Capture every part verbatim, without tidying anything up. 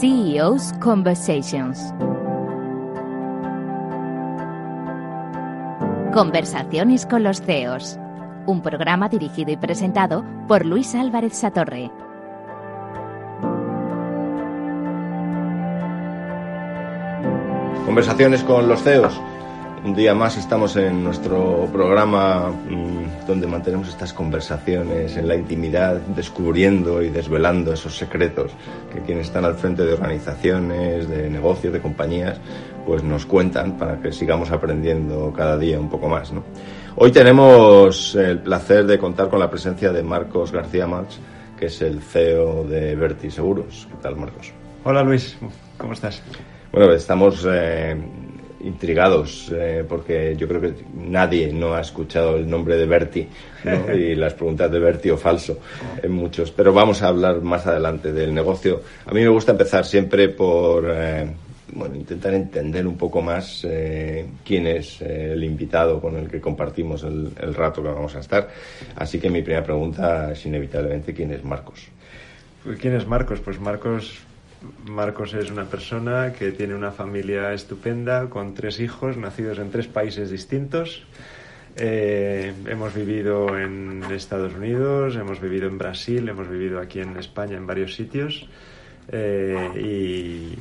C E O's Conversations. Conversaciones con los C E Os. Un programa dirigido y presentado por Luis Álvarez Satorre. Conversaciones con los C E Os. Un día más estamos en nuestro programa mmm, donde mantenemos estas conversaciones en la intimidad, descubriendo y desvelando esos secretos que quienes están al frente de organizaciones, de negocios, de compañías, pues nos cuentan para que sigamos aprendiendo cada día un poco más, ¿no? Hoy tenemos el placer de contar con la presencia de Marcos García Marx, que es el C E O de Verti Seguros. ¿Qué tal, Marcos? Hola, Luis. ¿Cómo estás? Bueno, estamos... Eh, intrigados, eh, porque yo creo que nadie no ha escuchado el nombre de Verti, ¿no? Y las preguntas de Verti o falso en muchos, pero vamos a hablar más adelante del negocio. A mí me gusta empezar siempre por eh, bueno, intentar entender un poco más eh, quién es eh, el invitado con el que compartimos el, el rato que vamos a estar, así que mi primera pregunta es inevitablemente ¿quién es Marcos? ¿Quién es Marcos? Pues Marcos... Marcos es una persona que tiene una familia estupenda con tres hijos nacidos en tres países distintos. Eh, hemos vivido en Estados Unidos, hemos vivido en Brasil, hemos vivido aquí en España en varios sitios. Eh, y,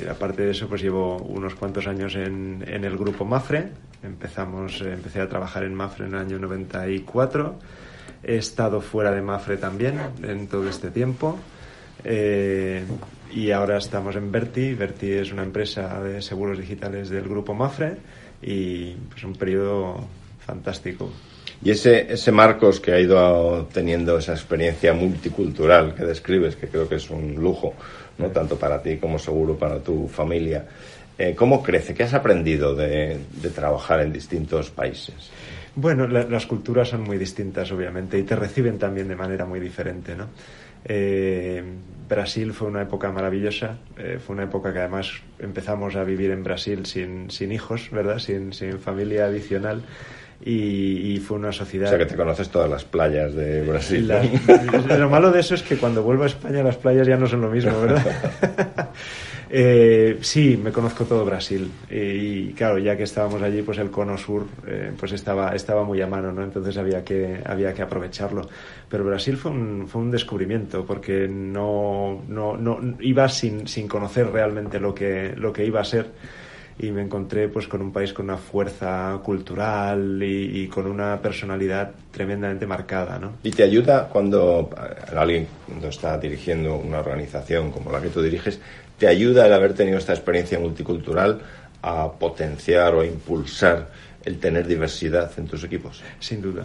y aparte de eso, pues llevo unos cuantos años en, en el grupo Mapfre. Empezamos, eh, empecé a trabajar en Mapfre en el año noventa y cuatro. He estado fuera de Mapfre también en todo este tiempo. Eh, y ahora estamos en Verti. Verti es una empresa de seguros digitales del grupo Mapfre y pues un periodo fantástico. Y ese, ese Marcos que ha ido teniendo esa experiencia multicultural que describes, que creo que es un lujo, ¿no? Sí. Tanto para ti como seguro para tu familia. Eh, ¿Cómo crece? ¿Qué has aprendido de, de trabajar en distintos países? Bueno, la, las culturas son muy distintas, obviamente, y te reciben también de manera muy diferente, ¿no? Eh, Brasil fue una época maravillosa, eh, fue una época que además empezamos a vivir en Brasil sin, sin hijos, ¿verdad? Sin, sin familia adicional y, y fue una sociedad... O sea que te conoces todas las playas de Brasil. La, ¿no? Lo malo de eso es que cuando vuelvo a España las playas ya no son lo mismo, ¿verdad? Eh, sí, me conozco todo Brasil y, y claro, ya que estábamos allí, pues el cono sur eh, pues estaba estaba muy a mano, ¿no? Entonces había que había que aprovecharlo. Pero Brasil fue un fue un descubrimiento porque no no no iba sin sin conocer realmente lo que lo que iba a ser y me encontré pues con un país con una fuerza cultural y, y con una personalidad tremendamente marcada, ¿no? Y te ayuda cuando alguien cuando está dirigiendo una organización como la que tú diriges. ¿Te ayuda el haber tenido esta experiencia multicultural a potenciar o a impulsar el tener diversidad en tus equipos? Sin duda,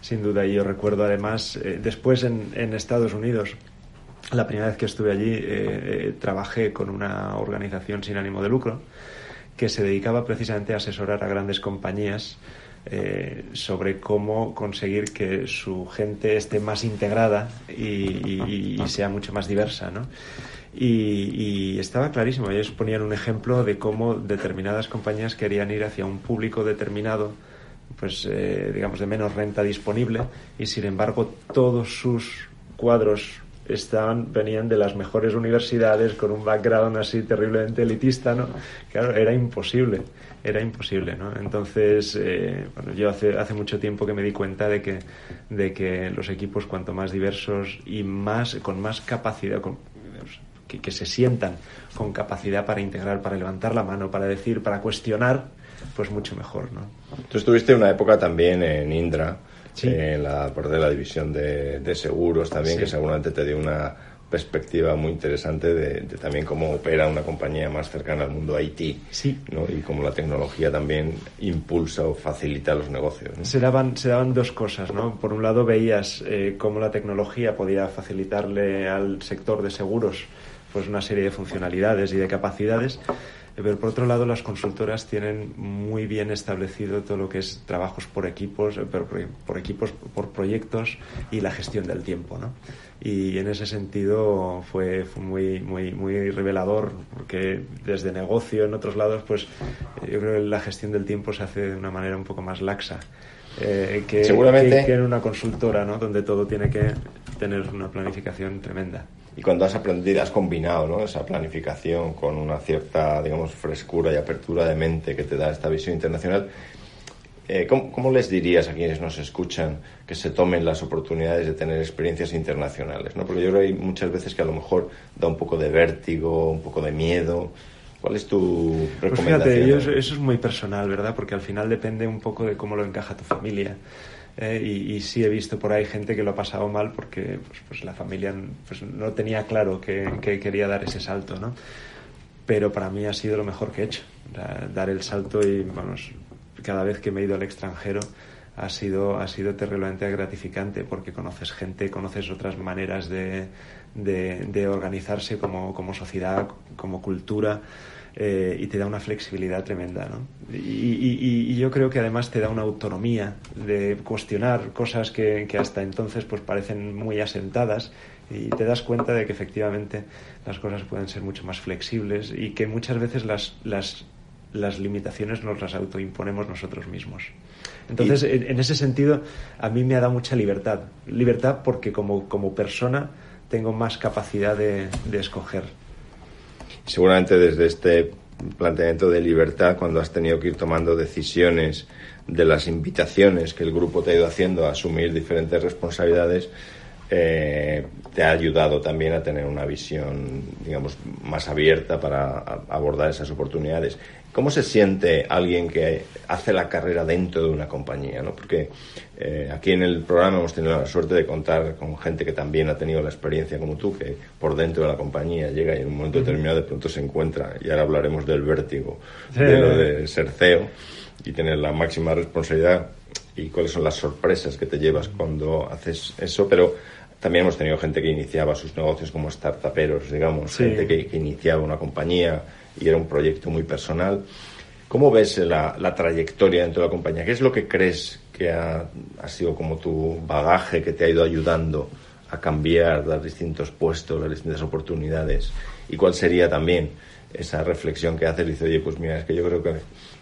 sin duda. Y yo recuerdo además, eh, después en, en Estados Unidos, la primera vez que estuve allí, eh, eh, trabajé con una organización sin ánimo de lucro que se dedicaba precisamente a asesorar a grandes compañías eh, sobre cómo conseguir que su gente esté más integrada y, y, y sea mucho más diversa, ¿no? Y, y estaba clarísimo, ellos ponían un ejemplo de cómo determinadas compañías querían ir hacia un público determinado, pues eh, digamos de menos renta disponible, y sin embargo todos sus cuadros estaban venían de las mejores universidades con un background así terriblemente elitista, ¿no? Claro, era imposible, era imposible, ¿no? Entonces, eh, bueno, yo hace hace mucho tiempo que me di cuenta de que de que los equipos cuanto más diversos y más con más capacidad con, Que, que se sientan con capacidad para integrar, para levantar la mano, para decir, para cuestionar, pues mucho mejor, ¿no? Tú estuviste una época también en Indra, sí. En la parte de la división de, de seguros también, sí. Que seguramente te dio una perspectiva muy interesante de, de también cómo opera una compañía más cercana al mundo I T, sí. ¿No? Y cómo la tecnología también impulsa o facilita los negocios, ¿no? Se daban, se daban dos cosas, ¿no? Por un lado veías eh, cómo la tecnología podía facilitarle al sector de seguros pues una serie de funcionalidades y de capacidades, pero por otro lado las consultoras tienen muy bien establecido todo lo que es trabajos por equipos, por, por equipos, por proyectos y la gestión del tiempo, ¿no? Y en ese sentido fue, fue muy, muy, muy revelador porque desde negocio en otros lados pues yo creo que la gestión del tiempo se hace de una manera un poco más laxa. eh, que, seguramente, que, que en una consultora, ¿no? Donde todo tiene que tener una planificación tremenda. Y cuando has aprendido, has combinado, ¿no?, esa planificación con una cierta, digamos, frescura y apertura de mente que te da esta visión internacional, eh, ¿cómo, ¿cómo les dirías a quienes nos escuchan que se tomen las oportunidades de tener experiencias internacionales, ¿no? Porque yo creo que hay muchas veces que a lo mejor da un poco de vértigo, un poco de miedo. ¿Cuál es tu recomendación? Pues fíjate, yo, eso es muy personal, ¿verdad? Porque al final depende un poco de cómo lo encaja tu familia. Eh, y, y sí he visto por ahí gente que lo ha pasado mal porque pues, pues la familia pues, no tenía claro que, que quería dar ese salto, ¿no? Pero para mí ha sido lo mejor que he hecho, dar el salto, y vamos, cada vez que me he ido al extranjero ha sido, ha sido terriblemente gratificante, porque conoces gente, conoces otras maneras de, de, de organizarse como, como sociedad, como cultura. Eh, y te da una flexibilidad tremenda, ¿no? Y, y, y yo creo que además te da una autonomía de cuestionar cosas que, que hasta entonces pues parecen muy asentadas, y te das cuenta de que efectivamente las cosas pueden ser mucho más flexibles y que muchas veces las, las, las limitaciones nos las autoimponemos nosotros mismos. Entonces, y... en, en ese sentido, a mí me ha dado mucha libertad. Libertad porque como, como persona tengo más capacidad de, de escoger. Seguramente desde este planteamiento de libertad, cuando has tenido que ir tomando decisiones de las invitaciones que el grupo te ha ido haciendo a asumir diferentes responsabilidades, eh, te ha ayudado también a tener una visión, digamos, más abierta para abordar esas oportunidades. ¿Cómo se siente alguien que hace la carrera dentro de una compañía, ¿no? Porque eh, aquí en el programa hemos tenido la suerte de contar con gente que también ha tenido la experiencia como tú, que por dentro de la compañía llega y en un momento determinado de pronto se encuentra, y ahora hablaremos del vértigo, sí, de lo de ser C E O y tener la máxima responsabilidad y cuáles son las sorpresas que te llevas cuando haces eso, pero también hemos tenido gente que iniciaba sus negocios como startuperos, digamos, sí, gente que, que iniciaba una compañía y era un proyecto muy personal. ¿Cómo ves la, la trayectoria dentro de la compañía? ¿Qué es lo que crees que ha, ha sido como tu bagaje que te ha ido ayudando a cambiar los distintos puestos, las distintas oportunidades? ¿Y cuál sería también esa reflexión que haces? Y dices, oye, pues mira, es que yo creo que,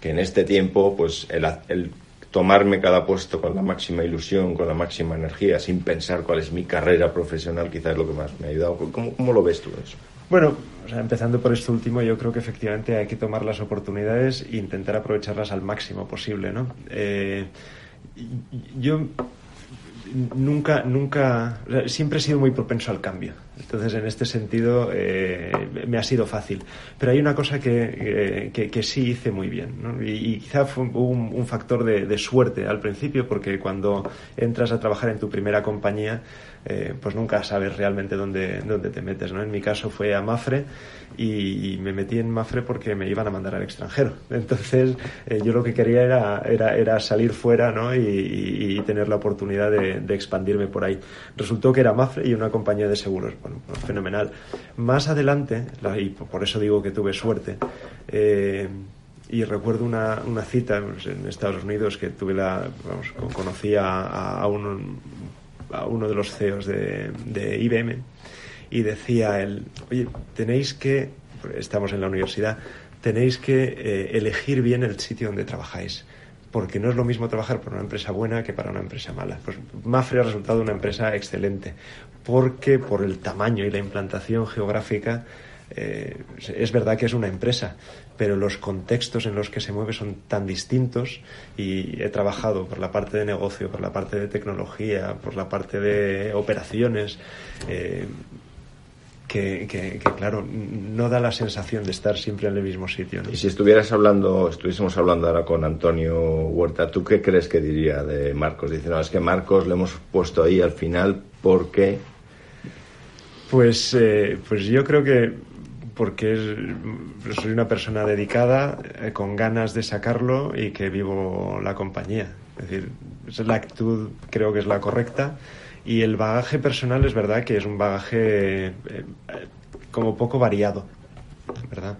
que en este tiempo, pues el, el tomarme cada puesto con la máxima ilusión, con la máxima energía, sin pensar cuál es mi carrera profesional, quizás es lo que más me ha ayudado. ¿Cómo, cómo lo ves tú eso? Bueno, o sea, empezando por esto último, yo creo que efectivamente hay que tomar las oportunidades e intentar aprovecharlas al máximo posible, ¿no? Eh, yo nunca, nunca, o sea, siempre he sido muy propenso al cambio. Entonces, en este sentido, eh, me ha sido fácil. Pero hay una cosa que, que, que sí hice muy bien, ¿no? Y, y quizá fue un, un factor de, de suerte al principio, porque cuando entras a trabajar en tu primera compañía, eh, pues nunca sabes realmente dónde, dónde te metes, ¿no? En mi caso fue a Mapfre, y, y me metí en Mapfre porque me iban a mandar al extranjero. Entonces, eh, yo lo que quería era, era, era salir fuera, ¿no? Y, y, y tener la oportunidad de, de expandirme por ahí. Resultó que era Mapfre y una compañía de seguros. Bueno, fenomenal. Más adelante, y por eso digo que tuve suerte, eh, y recuerdo una, una cita en Estados Unidos que tuve la, vamos, conocí a, a, un, a uno de los C E Os de, de I B M, y decía él, oye, tenéis que, estamos en la universidad, tenéis que eh, elegir bien el sitio donde trabajáis, porque no es lo mismo trabajar para una empresa buena que para una empresa mala. Pues Mapfre ha resultado una empresa excelente, porque por el tamaño y la implantación geográfica, eh, es verdad que es una empresa, pero los contextos en los que se mueve son tan distintos, y he trabajado por la parte de negocio, por la parte de tecnología, por la parte de operaciones, eh, Que, que, que claro, no da la sensación de estar siempre en el mismo sitio, ¿no? Y si estuvieras hablando, estuviésemos hablando ahora con Antonio Huerta, ¿tú qué crees que diría de Marcos? Dice, no, es que Marcos lo hemos puesto ahí al final porque... Pues, eh, pues yo creo que porque es, soy una persona dedicada, eh, con ganas de sacarlo, y que vivo la compañía. Es decir, la actitud creo que es la correcta. Y el bagaje personal es verdad que es un bagaje eh, como poco variado, ¿verdad?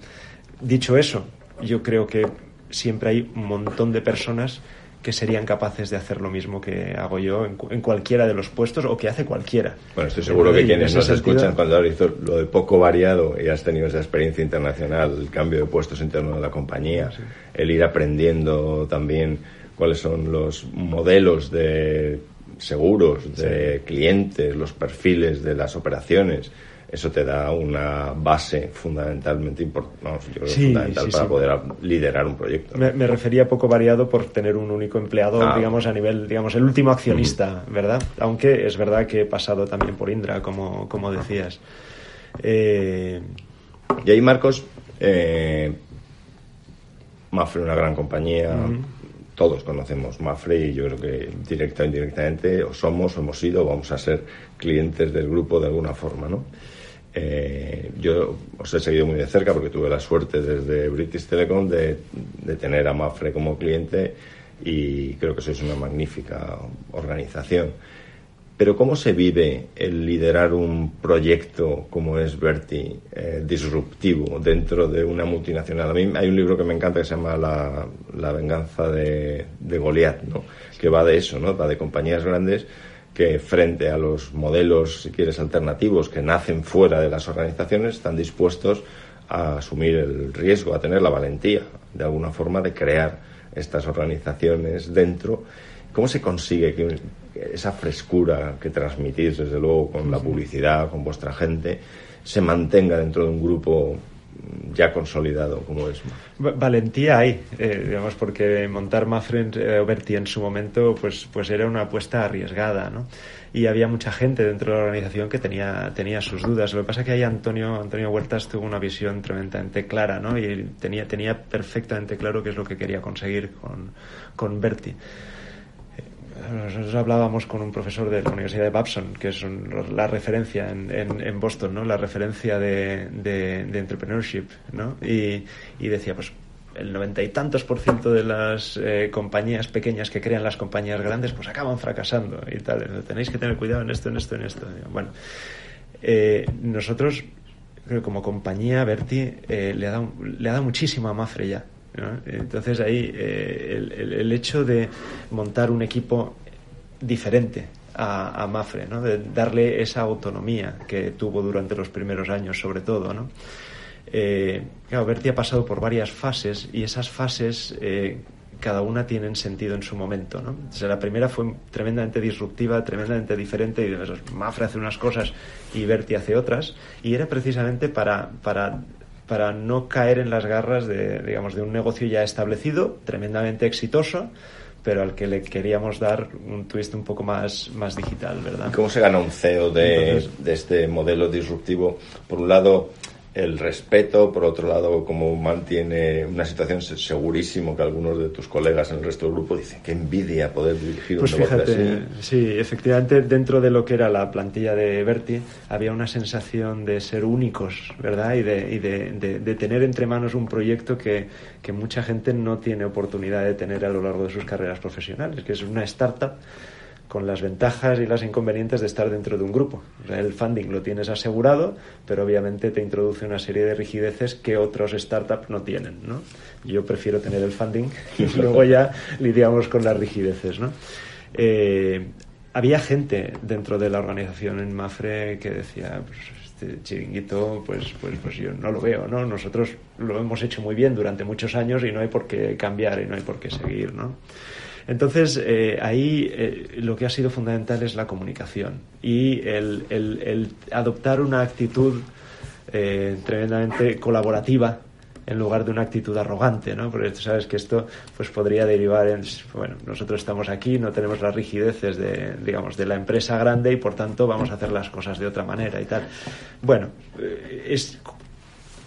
Dicho eso, yo creo que siempre hay un montón de personas que serían capaces de hacer lo mismo que hago yo en, en cualquiera de los puestos, o que hace cualquiera. Bueno, estoy seguro que quienes nos escuchan, cuando ahora hizo lo de poco variado y has tenido esa experiencia internacional, el cambio de puestos interno de la compañía, sí, el ir aprendiendo también cuáles son los modelos de seguros, de sí. clientes, los perfiles de las operaciones. Eso te da una base fundamentalmente importante, no, yo creo sí, fundamental sí, para sí. poder liderar un proyecto, ¿no? Me, me refería poco variado por tener un único empleado, ah. digamos, a nivel, digamos, el último accionista, uh-huh. ¿verdad? Aunque es verdad que he pasado también por Indra, como, como decías. Eh... Y ahí, Marcos, eh, Mapfre, una gran compañía, uh-huh. todos conocemos Mapfre, y yo creo que directa o indirectamente, o somos, o hemos sido, vamos a ser clientes del grupo de alguna forma, ¿no? Eh, yo os he seguido muy de cerca porque tuve la suerte desde British Telecom de, de tener a Mapfre como cliente, y creo que sois una magnífica organización. Pero ¿cómo se vive el liderar un proyecto como es Verti, eh, disruptivo, dentro de una multinacional? A mí hay un libro que me encanta que se llama La, la venganza de, de Goliat, ¿no? Que va de eso, ¿no? Va de compañías grandes que frente a los modelos, si quieres, alternativos que nacen fuera de las organizaciones, están dispuestos a asumir el riesgo, a tener la valentía, de alguna forma, de crear estas organizaciones dentro. ¿Cómo se consigue que esa frescura que transmitís, desde luego, con la publicidad, con vuestra gente, se mantenga dentro de un grupo ya consolidado como es? Valentía hay, eh, digamos, porque montar Mapfre eh, o Verti en su momento, pues, pues era una apuesta arriesgada, ¿no? Y había mucha gente dentro de la organización que tenía, tenía sus dudas. Lo que pasa es que ahí Antonio, Antonio Huertas tuvo una visión tremendamente clara, ¿no? Y tenía, tenía perfectamente claro qué es lo que quería conseguir con, con Verti. Nosotros hablábamos con un profesor de la Universidad de Babson, que es un, la referencia en, en, en Boston, ¿no? La referencia de, de, de entrepreneurship, ¿no? Y, y decía, pues, el noventa y tantos por ciento de las eh, compañías pequeñas que crean las compañías grandes, pues acaban fracasando y tal. Tenéis que tener cuidado en esto, en esto, en esto. Bueno, eh, nosotros, creo que como compañía, Verti eh, le ha dado, le ha dado muchísimo a Mapfre ya, ¿no? Entonces ahí eh, el, el, el hecho de montar un equipo diferente a, a Mapfre, ¿no? De darle esa autonomía que tuvo durante los primeros años, sobre todo, ¿no? Eh, claro, Verti ha pasado por varias fases, y esas fases eh, cada una tienen sentido en su momento, ¿no? Entonces, la primera fue tremendamente disruptiva, tremendamente diferente, y Mapfre hace unas cosas y Verti hace otras, y era precisamente para... para para no caer en las garras de, digamos, de un negocio ya establecido, tremendamente exitoso, pero al que le queríamos dar un twist un poco más, más digital, ¿verdad? ¿Cómo se gana un C E O de, Entonces, de este modelo disruptivo? Por un lado, el respeto; por otro lado, como mantiene una situación, segurísimo que algunos de tus colegas en el resto del grupo dicen, qué envidia poder dirigir pues un negocio fíjate, así. Sí, efectivamente, dentro de lo que era la plantilla de Verti había una sensación de ser únicos, ¿verdad? Y de, y de, de, de tener entre manos un proyecto que, que mucha gente no tiene oportunidad de tener a lo largo de sus carreras profesionales, que es una startup, con las ventajas y las inconvenientes de estar dentro de un grupo. O sea, el funding lo tienes asegurado, pero obviamente te introduce una serie de rigideces que otros startups no tienen, ¿no? Yo prefiero tener el funding y luego ya lidiamos con las rigideces, ¿no? Eh, había gente dentro de la organización en Mapfre que decía, pues este chiringuito, pues, pues, pues yo no lo veo, ¿no? Nosotros lo hemos hecho muy bien durante muchos años y no hay por qué cambiar y no hay por qué seguir, ¿no? Entonces, eh, ahí eh, lo que ha sido fundamental es la comunicación y el, el, el adoptar una actitud eh, tremendamente colaborativa en lugar de una actitud arrogante, ¿no? Porque tú sabes que esto pues podría derivar en, bueno, nosotros estamos aquí, no tenemos las rigideces de, digamos, de la empresa grande y, por tanto, vamos a hacer las cosas de otra manera y tal. Bueno, eh, es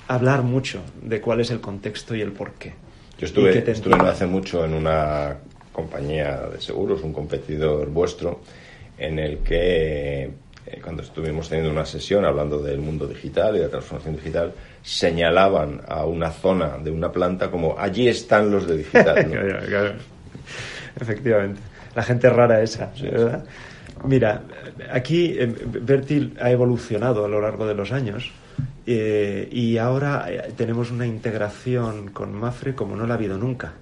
hablar mucho de cuál es el contexto y el porqué. Yo estuve, estuve no hace mucho en una compañía de seguros, un competidor vuestro, en el que eh, cuando estuvimos teniendo una sesión hablando del mundo digital y de la transformación digital, señalaban a una zona de una planta como allí están los de digital, ¿no? Claro, claro. Efectivamente. La gente rara esa, sí, ¿verdad? Sí. Mira, aquí eh, Verti ha evolucionado a lo largo de los años. Eh, y ahora tenemos una integración con Mapfre como no la ha habido nunca,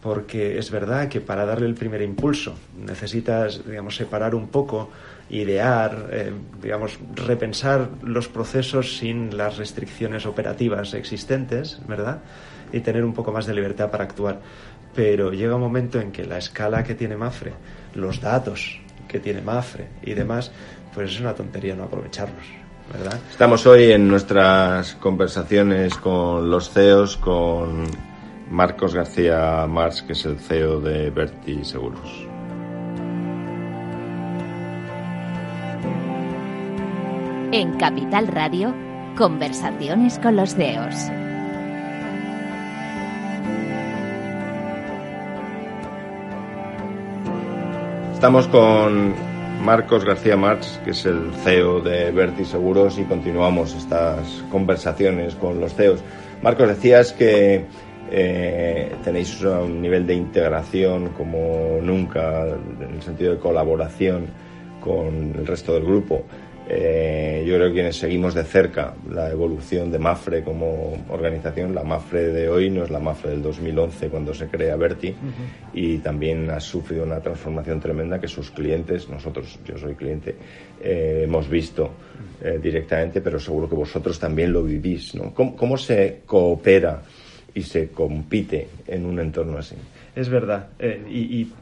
porque es verdad que para darle el primer impulso necesitas, digamos, separar un poco, idear, eh, digamos, repensar los procesos sin las restricciones operativas existentes, ¿verdad? Y tener un poco más de libertad para actuar. pero llega un momento en que la escala que tiene Mapfre, los datos que tiene Mapfre y demás, pues es una tontería no aprovecharlos, ¿verdad? Estamos hoy en nuestras conversaciones con los C E Os, con Marcos García Marx, que es el C E O de Verti Seguros. En Capital Radio, conversaciones con los C E Os. Estamos con Marcos García Marx, que es el C E O de Verti Seguros, y continuamos estas conversaciones con los C E Os. Marcos, decías que eh, tenéis un nivel de integración como nunca, en el sentido de colaboración con el resto del grupo. Eh, yo creo que quienes seguimos de cerca la evolución de Mapfre como organización, la Mapfre de hoy no es la Mapfre del dos mil once cuando se crea Verti. Uh-huh. Y también ha sufrido una transformación tremenda que sus clientes, nosotros, yo soy cliente, eh, hemos visto eh, directamente, pero seguro que vosotros también lo vivís, ¿no? ¿Cómo, cómo se coopera y se compite en un entorno así? Es verdad, eh, y... y...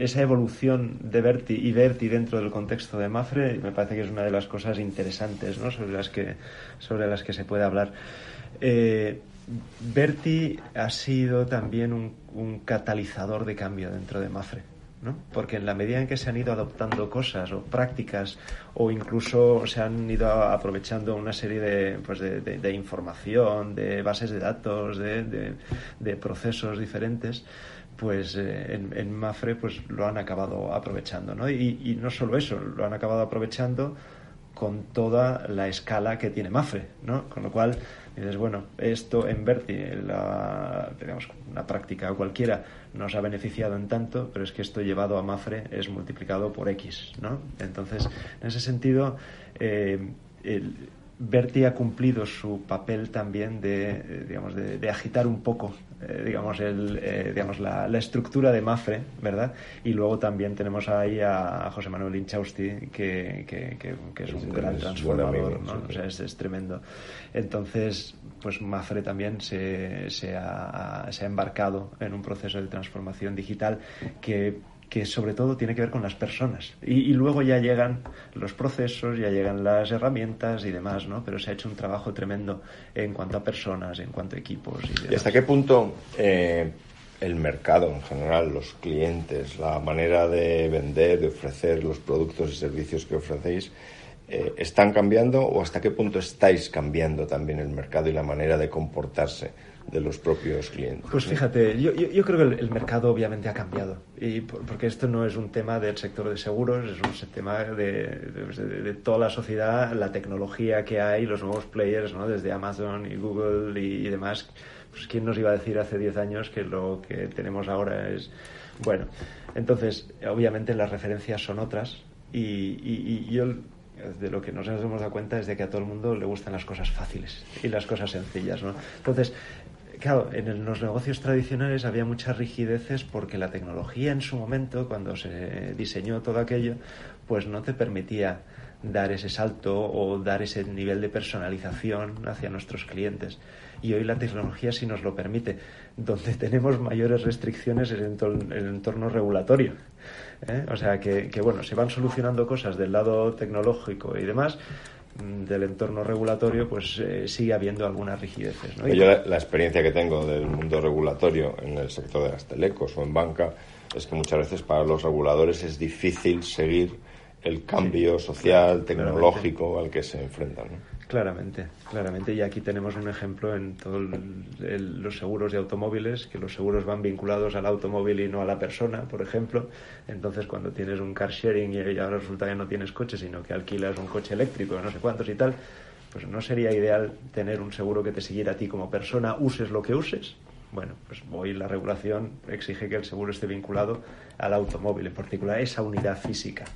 esa evolución de Verti y Verti dentro del contexto de Mapfre me parece que es una de las cosas interesantes, ¿no?, sobre las que sobre las que se puede hablar. Eh, Verti ha sido también un, un catalizador de cambio dentro de Mapfre, ¿no? Porque en la medida en que se han ido adoptando cosas o prácticas o incluso se han ido aprovechando una serie de, pues de, de, de información, de bases de datos, de, de, de procesos diferentes, pues eh, en, en Mapfre pues lo han acabado aprovechando, ¿no? Y, y no solo eso, lo han acabado aprovechando con toda la escala que tiene Mapfre, ¿no? Con lo cual dices, bueno, esto en Verti, la, digamos, una práctica cualquiera nos ha beneficiado en tanto, pero es que esto llevado a Mapfre es multiplicado por X, ¿no? Entonces, en ese sentido, eh, el, Verti ha cumplido su papel también de, eh, digamos, de, de agitar un poco, eh, digamos, el, eh, digamos la, la estructura de Mapfre, ¿verdad? Y luego también tenemos ahí a, a José Manuel Inchausti, que, que, que, que es un sí, gran es transformador, amigo, ¿no? Sí, sí. O sea, es, es tremendo. Entonces, pues Mapfre también se, se, ha, se ha embarcado en un proceso de transformación digital que... que sobre todo tiene que ver con las personas. Y, y luego ya llegan los procesos, ya llegan las herramientas y demás, ¿no? Pero se ha hecho un trabajo tremendo en cuanto a personas, en cuanto a equipos y demás. ¿Y hasta qué punto eh, el mercado en general, los clientes, la manera de vender, de ofrecer los productos y servicios que ofrecéis, eh, están cambiando, o hasta qué punto estáis cambiando también el mercado y la manera de comportarse de los propios clientes? Pues fíjate, yo, yo, yo creo que el, el mercado obviamente ha cambiado, y por, porque esto no es un tema del sector de seguros, es un tema de, de, de toda la sociedad, la tecnología que hay, los nuevos players, ¿no?, desde Amazon y Google y, y demás. Pues quién nos iba a decir hace diez años que lo que tenemos ahora es... Bueno, entonces, obviamente las referencias son otras, y, y, y yo... de lo que nos hemos dado cuenta es de que a todo el mundo le gustan las cosas fáciles y las cosas sencillas, ¿no? Entonces, claro, en los negocios tradicionales había muchas rigideces porque la tecnología en su momento, cuando se diseñó todo aquello, pues no te permitía dar ese salto o dar ese nivel de personalización hacia nuestros clientes. Y hoy la tecnología sí nos lo permite. Donde tenemos mayores restricciones es en entorno, el entorno regulatorio, ¿eh? O sea que, que bueno, se van solucionando cosas del lado tecnológico y demás. Del entorno regulatorio pues eh, sigue habiendo algunas rigideces, ¿no? Yo la, la experiencia que tengo del mundo regulatorio en el sector de las telecos o en banca es que muchas veces para los reguladores es difícil seguir el cambio sí, social, tecnológico claramente. Al que se enfrentan, ¿no? Claramente, claramente. Y aquí tenemos un ejemplo en todos los seguros de automóviles, que los seguros van vinculados al automóvil y no a la persona, por ejemplo. Entonces, cuando tienes un car sharing y ahora resulta que no tienes coche, sino que alquilas un coche eléctrico, no sé cuántos y tal, pues no sería ideal tener un seguro que te siguiera a ti como persona, uses lo que uses. Bueno, pues hoy la regulación exige que el seguro esté vinculado al automóvil, en particular esa unidad física.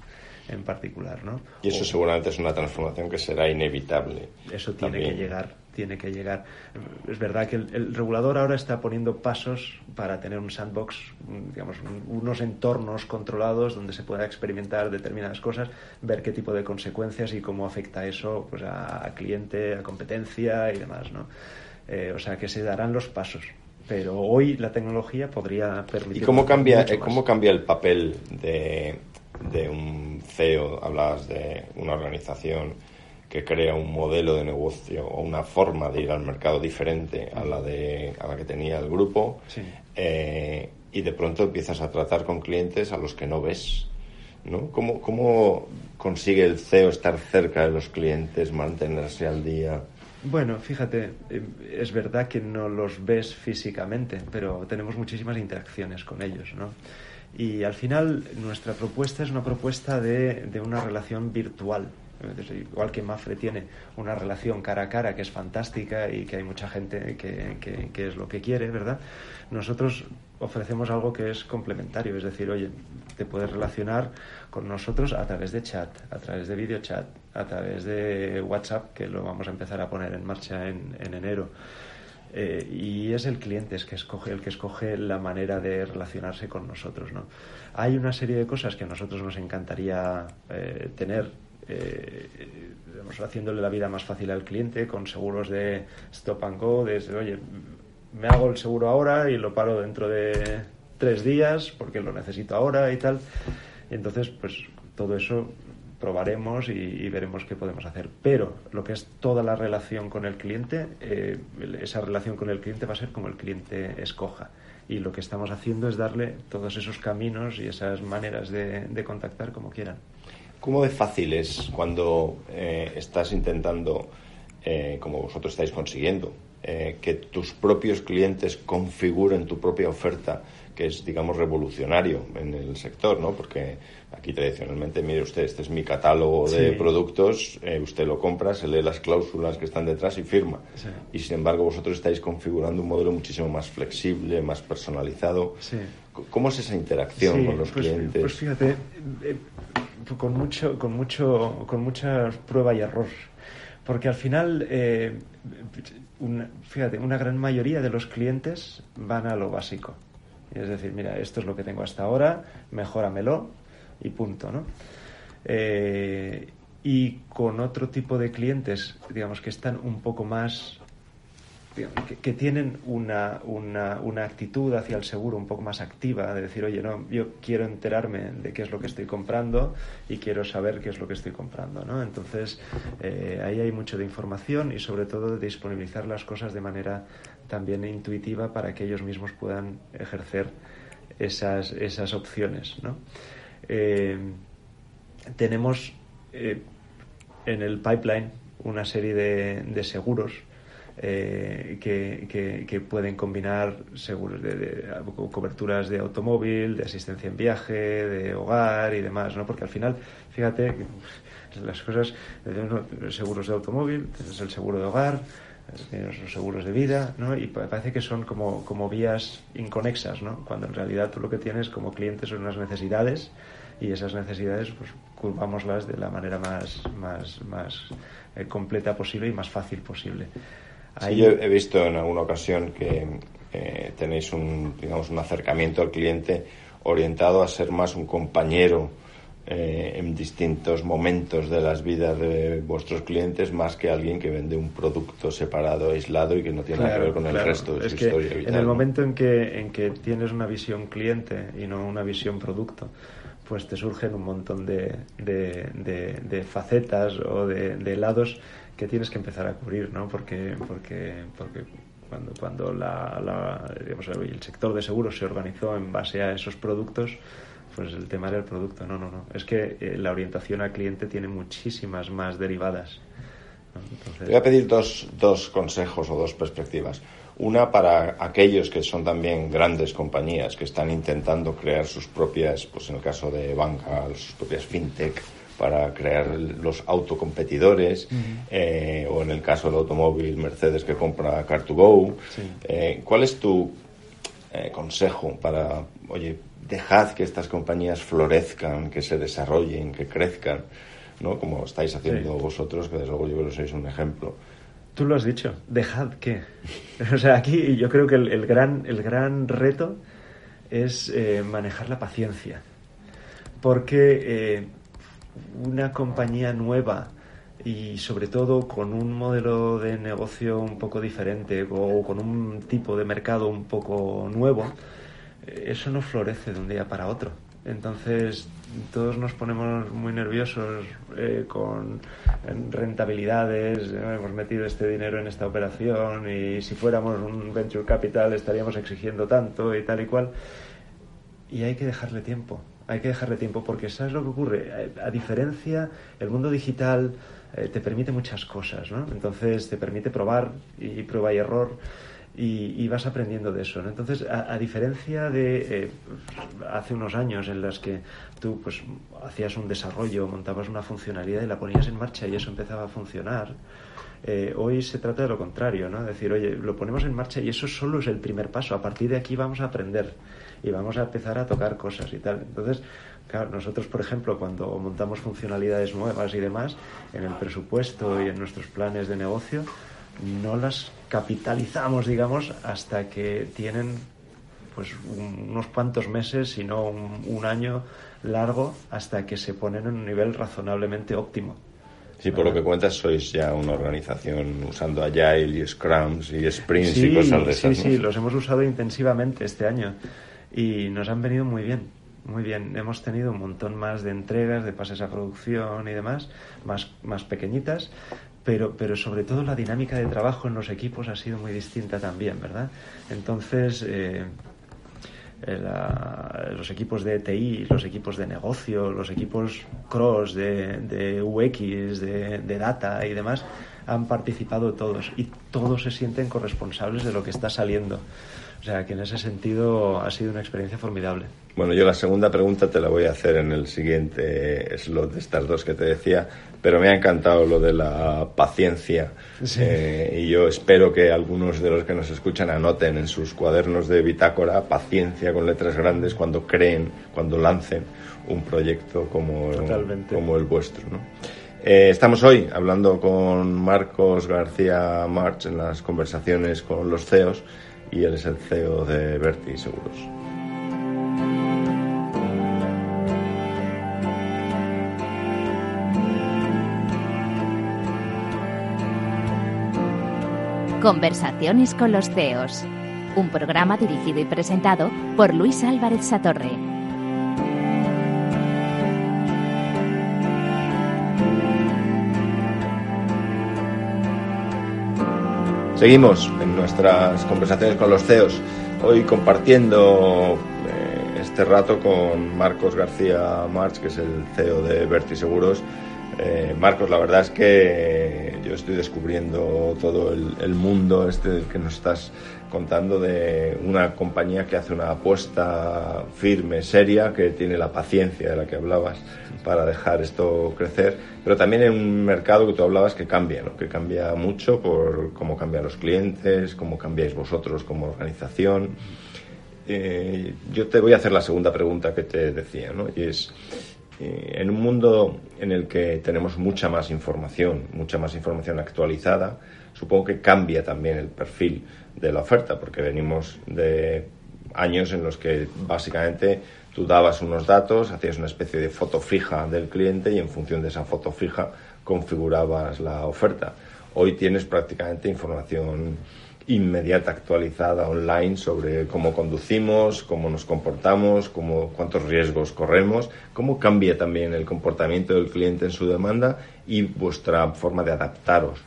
En particular, ¿no? Y eso o, seguramente es una transformación que será inevitable. Eso tiene también. que llegar, tiene que llegar. Es verdad que el, el regulador ahora está poniendo pasos para tener un sandbox, digamos, unos entornos controlados donde se pueda experimentar determinadas cosas, ver qué tipo de consecuencias y cómo afecta eso pues a, a cliente, a competencia y demás, ¿no? Eh, o sea que se darán los pasos. pero hoy la tecnología podría permitir... ¿Y cómo cambia, cómo cambia el papel de, de un C E O? Hablas de una organización que crea un modelo de negocio o una forma de ir al mercado diferente a la de a la que tenía el grupo, sí. eh, y de pronto empiezas a tratar con clientes a los que no ves, ¿no? ¿Cómo, cómo consigue el C E O estar cerca de los clientes, mantenerse al día? Bueno, fíjate, es verdad que no los ves físicamente, pero tenemos muchísimas interacciones con ellos, ¿no? Y al final nuestra propuesta es una propuesta de, de una relación virtual. Igual que Mapfre tiene una relación cara a cara que es fantástica y que hay mucha gente que, que, que es lo que quiere, ¿verdad? Nosotros ofrecemos algo que es complementario, es decir, oye, te puedes relacionar con nosotros a través de chat, a través de videochat, a través de WhatsApp, que lo vamos a empezar a poner en marcha en, en enero. Eh, y es el cliente es que escoge, el que escoge la manera de relacionarse con nosotros, ¿no? Hay una serie de cosas que a nosotros nos encantaría eh, tener, Eh, digamos, haciéndole la vida más fácil al cliente con seguros de stop and go, de oye, me hago el seguro ahora y lo paro dentro de tres días porque lo necesito ahora y tal. Entonces, pues todo eso probaremos y, y veremos qué podemos hacer. Pero lo que es toda la relación con el cliente, eh, esa relación con el cliente va a ser como el cliente escoja. Y lo que estamos haciendo es darle todos esos caminos y esas maneras de, de contactar como quieran. ¿Cómo de fácil es cuando eh, estás intentando, eh, como vosotros estáis consiguiendo, eh, que tus propios clientes configuren tu propia oferta, que es, digamos, revolucionario en el sector, ¿no? Porque aquí tradicionalmente, mire usted, este es mi catálogo de sí. productos, eh, usted lo compra, se lee las cláusulas que están detrás y firma. Sí. Y sin embargo, vosotros estáis configurando un modelo muchísimo más flexible, más personalizado. Sí. ¿Cómo es esa interacción sí, con los pues, clientes? Pues fíjate... Eh, eh, con mucho con mucho con mucha prueba y error, porque al final eh, una, fíjate una gran mayoría de los clientes van a lo básico, es decir, mira, esto es lo que tengo hasta ahora, mejóramelo y punto, ¿no? Eh, y con otro tipo de clientes, digamos, que están un poco más, digamos, que, que tienen una, una, una actitud hacia el seguro un poco más activa, de decir, oye, no, yo quiero enterarme de qué es lo que estoy comprando y quiero saber qué es lo que estoy comprando, ¿no? Entonces, eh, ahí hay mucho de información y sobre todo de disponibilizar las cosas de manera también intuitiva para que ellos mismos puedan ejercer esas, esas opciones, ¿no? Eh, tenemos eh, en el pipeline una serie de, de seguros Eh, que, que, que pueden combinar seguros de, de coberturas de automóvil, de asistencia en viaje, de hogar y demás, ¿no? Porque al final, fíjate, las cosas, seguros de automóvil, tienes el seguro de hogar, tienes los seguros de vida, ¿no? Y parece que son como, como vías inconexas, ¿no? Cuando en realidad tú lo que tienes como cliente son unas necesidades y esas necesidades, pues, curvámoslas de la manera más, más, más eh, completa posible y más fácil posible. Ahí... Sí, yo he visto en alguna ocasión que eh, tenéis un, digamos, un acercamiento al cliente orientado a ser más un compañero eh, en distintos momentos de las vidas de vuestros clientes, más que alguien que vende un producto separado, aislado y que no tiene claro, nada que ver con claro. el resto de es su que historia vital. En el momento en que, en que tienes una visión cliente y no una visión producto, pues te surgen un montón de, de, de, de facetas o de, de lados que tienes que empezar a cubrir, ¿no? Porque, porque, porque cuando, cuando la, la, digamos, el sector de seguros se organizó en base a esos productos, pues el tema era el producto. No, no, no. Es que eh, la orientación al cliente tiene muchísimas más derivadas, ¿no? Entonces... Te voy a pedir dos, dos consejos o dos perspectivas. Una para aquellos que son también grandes compañías que están intentando crear sus propias, pues en el caso de banca, sus propias fintech, para crear los autocompetidores, uh-huh. eh, o en el caso del automóvil, Mercedes que compra car to go. Sí. Eh, ¿cuál es tu eh, consejo para, oye, dejad que estas compañías florezcan, que se desarrollen, que crezcan, ¿no? Como estáis haciendo sí. vosotros, que desde luego yo creo que sois un ejemplo. Tú lo has dicho, dejad que. O sea, aquí yo creo que el, el, gran, el gran reto es eh, manejar la paciencia. Porque eh, una compañía nueva y sobre todo con un modelo de negocio un poco diferente o con un tipo de mercado un poco nuevo, eso no florece de un día para otro. Entonces todos nos ponemos muy nerviosos eh, con rentabilidades, eh, hemos metido este dinero en esta operación y si fuéramos un venture capital estaríamos exigiendo tanto y tal y cual, y hay que dejarle tiempo, hay que dejarle tiempo porque ¿sabes lo que ocurre? A diferencia, el mundo digital eh, te permite muchas cosas, ¿no? Entonces te permite probar y prueba y error. Y, y vas aprendiendo de eso, ¿no? Entonces, a, a diferencia de eh, hace unos años en las que tú pues hacías un desarrollo, montabas una funcionalidad y la ponías en marcha y eso empezaba a funcionar, eh, hoy se trata de lo contrario, ¿no? Decir, oye, lo ponemos en marcha y eso solo es el primer paso, a partir de aquí vamos a aprender y vamos a empezar a tocar cosas y tal. Entonces, claro, nosotros, por ejemplo, cuando montamos funcionalidades nuevas y demás, en el presupuesto y en nuestros planes de negocio, no las capitalizamos, digamos, hasta que tienen pues un, unos cuantos meses, si no un, un año largo, hasta que se ponen en un nivel razonablemente óptimo. Sí, por lo que cuentas, sois ya una organización usando Agile y Scrums y Sprints sí, y cosas de esas. Sí, sí, los hemos usado intensivamente este año y nos han venido muy bien. Muy bien, hemos tenido un montón más de entregas, de pases a producción y demás, más, más pequeñitas, pero, pero sobre todo la dinámica de trabajo en los equipos ha sido muy distinta también, ¿verdad? Entonces, eh, la, los equipos de T I, los equipos de negocio, los equipos cross de, de U X, de, de data y demás, han participado todos y todos se sienten corresponsables de lo que está saliendo. O sea, que en ese sentido ha sido una experiencia formidable. Bueno, yo la segunda pregunta te la voy a hacer en el siguiente slot de estas dos que te decía, pero me ha encantado lo de la paciencia. Sí. Eh, y yo espero que algunos de los que nos escuchan anoten en sus cuadernos de bitácora paciencia con letras grandes cuando creen, cuando lancen un proyecto como, como el vuestro, ¿no? Eh, estamos hoy hablando con Marcos García Marx en las conversaciones con los C E Os, y él es el C E O de Verti Seguros. Conversaciones con los C E Os, un programa dirigido y presentado por Luis Álvarez Satorre. Seguimos en nuestras conversaciones con los C E Os, hoy compartiendo eh, este rato con Marcos García Marx, que es el C E O de Verti Seguros. Eh, Marcos, la verdad es que yo estoy descubriendo todo el, el mundo este del que nos estás contando, de una compañía que hace una apuesta firme, seria, que tiene la paciencia de la que hablabas para dejar esto crecer, pero también en un mercado que tú hablabas que cambia, ¿no? Que cambia mucho por cómo cambian los clientes, cómo cambiáis vosotros como organización. Eh, yo te voy a hacer la segunda pregunta que te decía, ¿no? Y es, en un mundo en el que tenemos mucha más información, mucha más información actualizada, supongo que cambia también el perfil de la oferta, porque venimos de años en los que básicamente tú dabas unos datos, hacías una especie de foto fija del cliente y en función de esa foto fija configurabas la oferta. Hoy tienes prácticamente información inmediata, actualizada, online, sobre cómo conducimos, cómo nos comportamos, cómo, cuántos riesgos corremos, cómo cambia también el comportamiento del cliente en su demanda y vuestra forma de adaptaros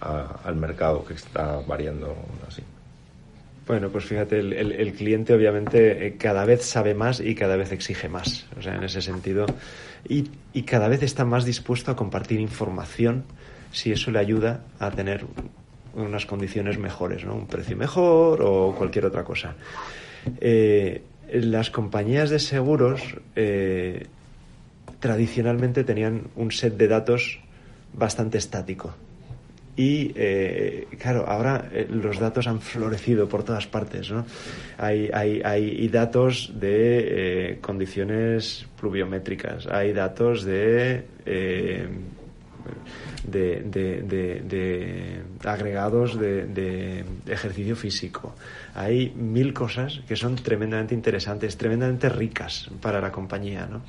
a, al mercado que está variando así. Bueno, pues fíjate, el, el, el cliente obviamente cada vez sabe más y cada vez exige más, o sea, en ese sentido, y, y cada vez está más dispuesto a compartir información si eso le ayuda a tener unas condiciones mejores, ¿no? Un precio mejor o cualquier otra cosa. Eh, las compañías de seguros eh, tradicionalmente tenían un set de datos bastante estático y eh, claro, ahora eh, los datos han florecido por todas partes, ¿no? Hay, hay, hay datos de eh, condiciones pluviométricas, hay datos de eh, de, de, de, de agregados de, de ejercicio físico. Hay mil cosas que son tremendamente interesantes, tremendamente ricas para la compañía, ¿no?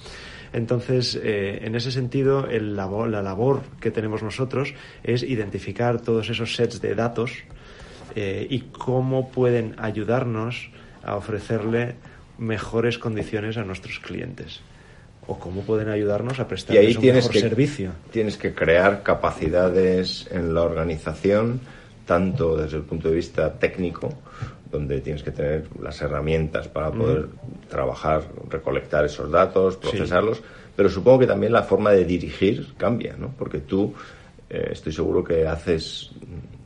Entonces, eh, en ese sentido, el labor, la labor que tenemos nosotros es identificar todos esos sets de datos eh, y cómo pueden ayudarnos a ofrecerle mejores condiciones a nuestros clientes, o cómo pueden ayudarnos a prestarles un mejor que, servicio. Tienes que crear capacidades en la organización, tanto desde el punto de vista técnico, donde tienes que tener las herramientas para poder mm. trabajar, recolectar esos datos, procesarlos, sí. Pero supongo que también la forma de dirigir cambia, ¿no? Porque tú, eh, estoy seguro que haces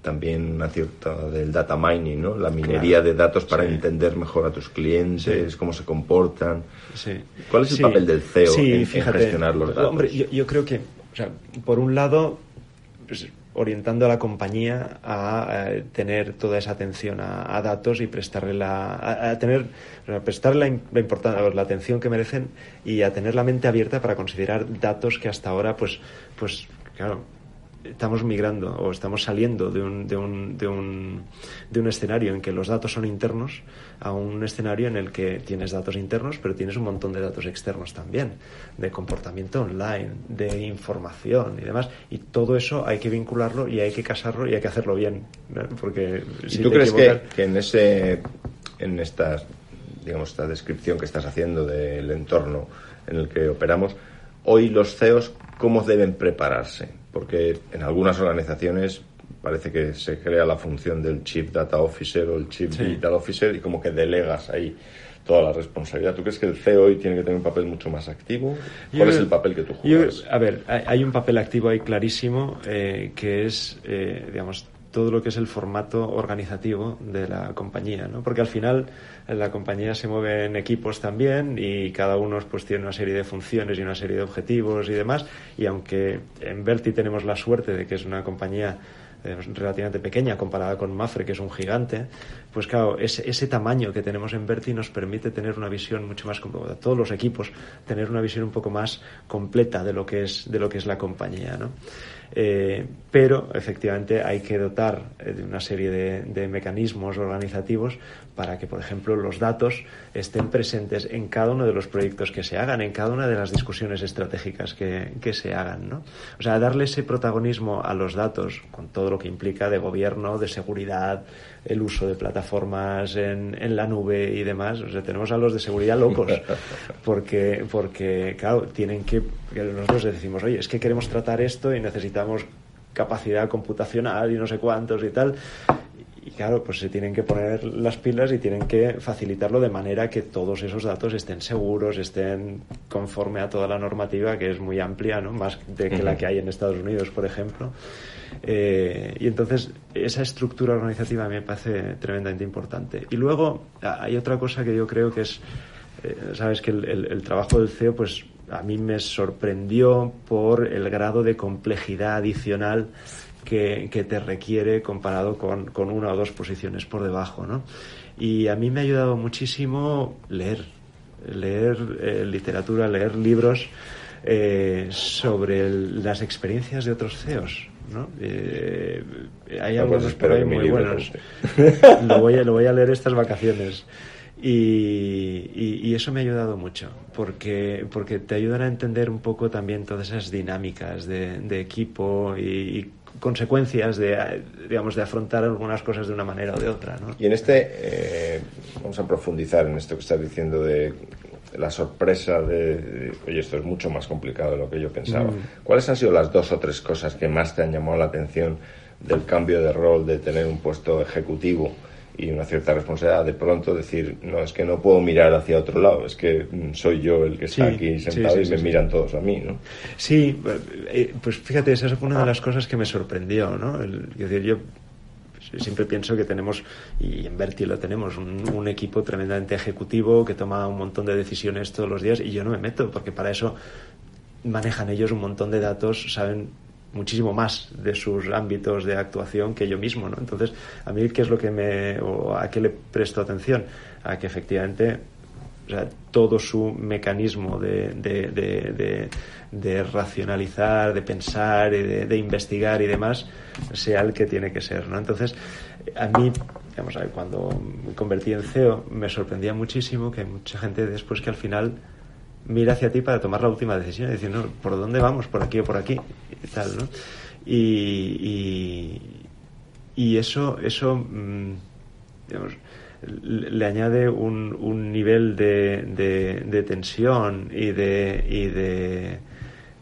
también una cierta del data mining, ¿no? La minería claro. de datos para sí. entender mejor a tus clientes, sí. cómo se comportan. Sí. ¿Cuál es el sí. papel del C E O sí, en, fíjate, en gestionar los datos? Hombre, yo, yo creo que, o sea, por un lado, pues, orientando a la compañía a, a tener toda esa atención a, a datos y prestarle la a, a tener a prestarle la, la importancia, la atención que merecen, y a tener la mente abierta para considerar datos que hasta ahora, pues, pues, claro, estamos migrando o estamos saliendo de un de un de un de un escenario en que los datos son internos a un escenario en el que tienes datos internos, pero tienes un montón de datos externos también, de comportamiento online, de información y demás, y todo eso hay que vincularlo y hay que casarlo y hay que hacerlo bien, ¿no? Porque si ¿Y tú crees equivocas... que, que en ese en estas digamos esta descripción que estás haciendo del entorno en el que operamos hoy, los C E Os cómo deben prepararse? Porque en algunas organizaciones parece que se crea la función del Chief Data Officer o el Chief sí. Digital Officer, y como que delegas ahí toda la responsabilidad. ¿Tú crees que el C E O hoy tiene que tener un papel mucho más activo? ¿Cuál yo, es el papel que tú juegas? Yo, a ver, hay un papel activo ahí clarísimo, eh, que es, eh, digamos, todo lo que es el formato organizativo de la compañía, ¿no? Porque al final la compañía se mueve en equipos también, y cada uno pues tiene una serie de funciones y una serie de objetivos y demás, y aunque en Verti tenemos la suerte de que es una compañía eh, relativamente pequeña comparada con Mapfre, que es un gigante, pues claro, ese, ese tamaño que tenemos en Verti nos permite tener una visión mucho más completa, todos los equipos tener una visión un poco más completa de lo que es, de lo que es la compañía, ¿no? Eh, pero efectivamente hay que dotar de una serie de, de mecanismos organizativos para que, por ejemplo, los datos estén presentes en cada uno de los proyectos que se hagan, en cada una de las discusiones estratégicas que, que se hagan, ¿no? O sea, darle ese protagonismo a los datos, con todo lo que implica de gobierno, de seguridad, el uso de plataformas en, en la nube y demás. O sea, tenemos a los de seguridad locos, porque, porque claro, tienen que, que nosotros decimos, oye, es que queremos tratar esto y necesitamos necesitamos capacidad computacional y no sé cuántos y tal, y claro, pues se tienen que poner las pilas y tienen que facilitarlo de manera que todos esos datos estén seguros, estén conforme a toda la normativa, que es muy amplia, ¿no? Más de que la que hay en Estados Unidos, por ejemplo. Eh, y entonces esa estructura organizativa a mí me parece tremendamente importante. Y luego hay otra cosa que yo creo que es, eh, sabes que el, el, el trabajo del C E O, pues a mí me sorprendió por el grado de complejidad adicional que, que te requiere comparado con, con una o dos posiciones por debajo, ¿no? Y a mí me ha ayudado muchísimo leer, leer eh, literatura, leer libros eh, sobre el, las experiencias de otros C E Os, ¿no? Eh, hay no, algunos por ahí muy buenos. Lo voy a, lo voy a leer estas vacaciones. Y, y, y eso me ha ayudado mucho, porque, porque te ayudan a entender un poco también todas esas dinámicas de, de equipo y, y consecuencias de, digamos, de afrontar algunas cosas de una manera o de otra, ¿no? Y en este, eh, vamos a profundizar en esto que estás diciendo de la sorpresa de, de oye, esto es mucho más complicado de lo que yo pensaba. Mm. ¿Cuáles han sido las dos o tres cosas que más te han llamado la atención del cambio de rol, de tener un puesto ejecutivo y una cierta responsabilidad, de pronto decir, no, es que no puedo mirar hacia otro lado, es que soy yo el que está sí, aquí sentado sí, sí, y me sí, miran sí. todos a mí, ¿no? Sí, pues fíjate, esa fue una de las cosas que me sorprendió, ¿no? El, es decir, yo siempre pienso que tenemos, y en Verti lo tenemos, un, un equipo tremendamente ejecutivo que toma un montón de decisiones todos los días, y yo no me meto, porque para eso manejan ellos un montón de datos, saben muchísimo más de sus ámbitos de actuación que yo mismo, ¿no? Entonces, a mí, ¿qué es lo que me, o a qué le presto atención? A que efectivamente O sea, todo su mecanismo de, de, de, de, de racionalizar, de pensar, y de, de investigar y demás, sea el que tiene que ser, ¿no? Entonces, a mí, digamos, cuando me convertí en C E O, me sorprendía muchísimo que mucha gente después que al final mira hacia ti para tomar la última decisión y decir, no, ¿por dónde vamos? ¿Por aquí o por aquí? Y tal, ¿no? Y, y, y eso, eso, digamos, le añade un, un nivel de, de, de tensión y de y de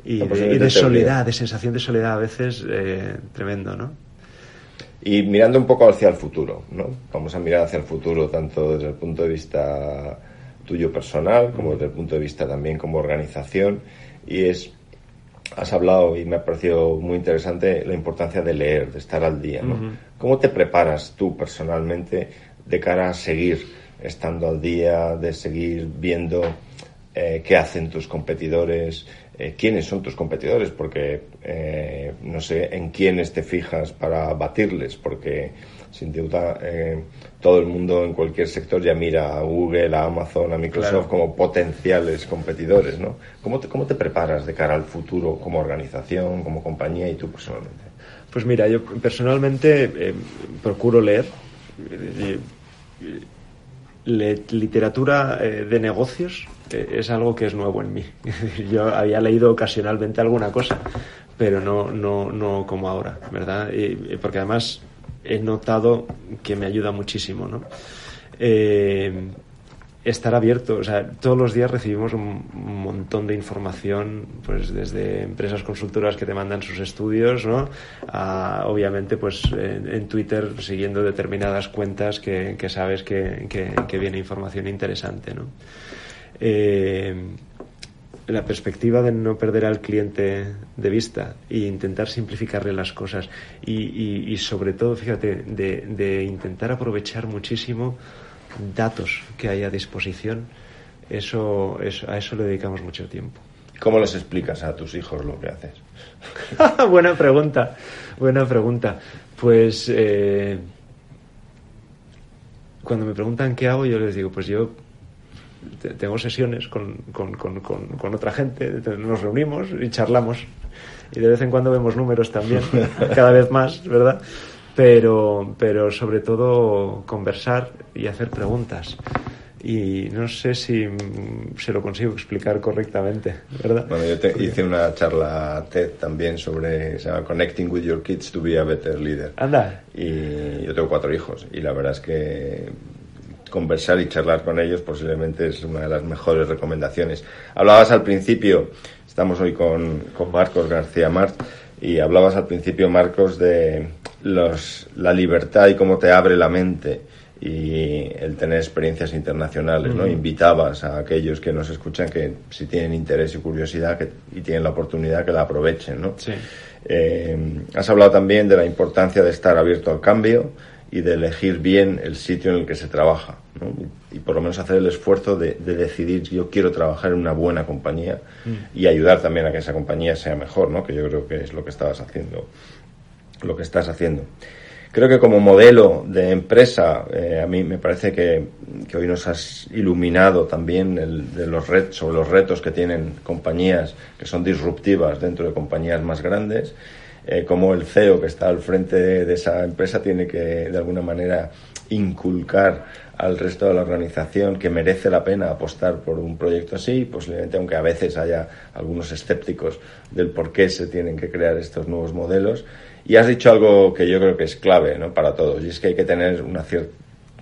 y de, y de soledad, de sensación de soledad a veces eh, tremendo, ¿no? Y mirando un poco hacia el futuro, ¿no? Vamos a mirar hacia el futuro tanto desde el punto de vista tuyo personal como desde el punto de vista también como organización, y es, has hablado y me ha parecido muy interesante la importancia de leer, de estar al día, ¿no? Uh-huh. ¿Cómo te preparas tú personalmente de cara a seguir estando al día, de seguir viendo eh, qué hacen tus competidores, eh, quiénes son tus competidores? Porque eh, no sé en quiénes te fijas para batirles, porque sin duda eh, todo el mundo en cualquier sector ya mira a Google, a Amazon, a Microsoft, claro, como potenciales competidores, ¿no? ¿Cómo te, cómo te preparas de cara al futuro como organización, como compañía y tú personalmente? Pues mira, yo personalmente eh, procuro leer. Le, literatura eh, de negocios eh, es algo que es nuevo en mí. Yo había leído ocasionalmente alguna cosa, pero no no no como ahora, ¿verdad? Y, y porque además he notado que me ayuda muchísimo, ¿no? Eh, estar abierto, o sea, todos los días recibimos un montón de información, pues desde empresas consultoras que te mandan sus estudios, ¿no? A, obviamente, pues en, en Twitter siguiendo determinadas cuentas que, que sabes que, que, que viene información interesante, ¿no? Eh, la perspectiva de no perder al cliente de vista e intentar simplificarle las cosas y, y, y sobre todo, fíjate, de, de intentar aprovechar muchísimo datos que hay a disposición, eso, eso a eso le dedicamos mucho tiempo. ¿Cómo les explicas a tus hijos lo que haces? Buena pregunta, buena pregunta. Pues eh, cuando me preguntan qué hago, yo les digo, pues yo te, tengo sesiones con, con, con, con, con otra gente, nos reunimos y charlamos y de vez en cuando vemos números también, cada vez más, ¿verdad? Pero, pero sobre todo conversar y hacer preguntas. Y no sé si se lo consigo explicar correctamente, ¿verdad? Bueno, yo te hice una charla TED también sobre, se llama Connecting with your kids to be a better leader. Anda. Y yo tengo cuatro hijos y la verdad es que conversar y charlar con ellos posiblemente es una de las mejores recomendaciones. Hablabas al principio, estamos hoy con, con Marcos García Marx, y hablabas al principio, Marcos, de los, la libertad y cómo te abre la mente y el tener experiencias internacionales, ¿no? Uh-huh. Invitabas a aquellos que nos escuchan que si tienen interés y curiosidad que, y tienen la oportunidad que la aprovechen, ¿no? Sí. Eh, has hablado también de la importancia de estar abierto al cambio y de elegir bien el sitio en el que se trabaja, ¿no? Y por lo menos hacer el esfuerzo de, de decidir, yo quiero trabajar en una buena compañía mm. y ayudar también a que esa compañía sea mejor, ¿no? Que yo creo que es lo que estabas haciendo, lo que estás haciendo. Creo que como modelo de empresa, eh, a mí me parece que, que hoy nos has iluminado también el, de los retos, sobre los retos que tienen compañías que son disruptivas dentro de compañías más grandes. Eh, como el C E O que está al frente de, de esa empresa tiene que, de alguna manera, inculcar al resto de la organización que merece la pena apostar por un proyecto así, posiblemente aunque a veces haya algunos escépticos del por qué se tienen que crear estos nuevos modelos. Y has dicho algo que yo creo que es clave, ¿no?, para todos, y es que hay que tener una cier-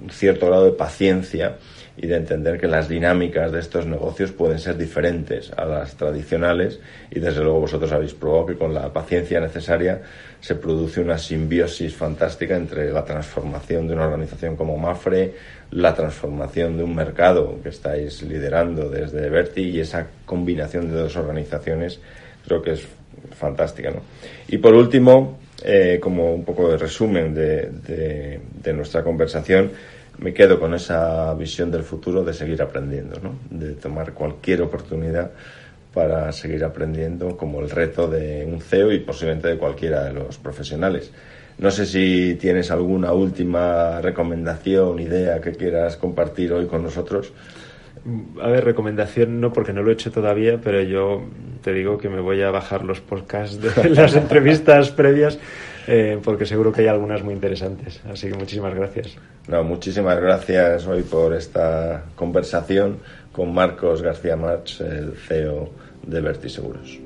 un cierto grado de paciencia y de entender que las dinámicas de estos negocios pueden ser diferentes a las tradicionales, y desde luego vosotros habéis probado que con la paciencia necesaria se produce una simbiosis fantástica entre la transformación de una organización como Mapfre, la transformación de un mercado que estáis liderando desde Verti, y esa combinación de dos organizaciones creo que es fantástica, ¿no? Y por último, eh, como un poco de resumen de, de, de nuestra conversación, me quedo con esa visión del futuro de seguir aprendiendo, ¿no? De tomar cualquier oportunidad para seguir aprendiendo, como el reto de un C E O y posiblemente de cualquiera de los profesionales. No sé si tienes alguna última recomendación, idea que quieras compartir hoy con nosotros. A ver, recomendación no, porque no lo he hecho todavía, pero yo te digo que me voy a bajar los podcasts de las entrevistas previas, eh, porque seguro que hay algunas muy interesantes. Así que muchísimas gracias. No, muchísimas gracias hoy por esta conversación con Marcos García Marx, el C E O de Verti Seguros.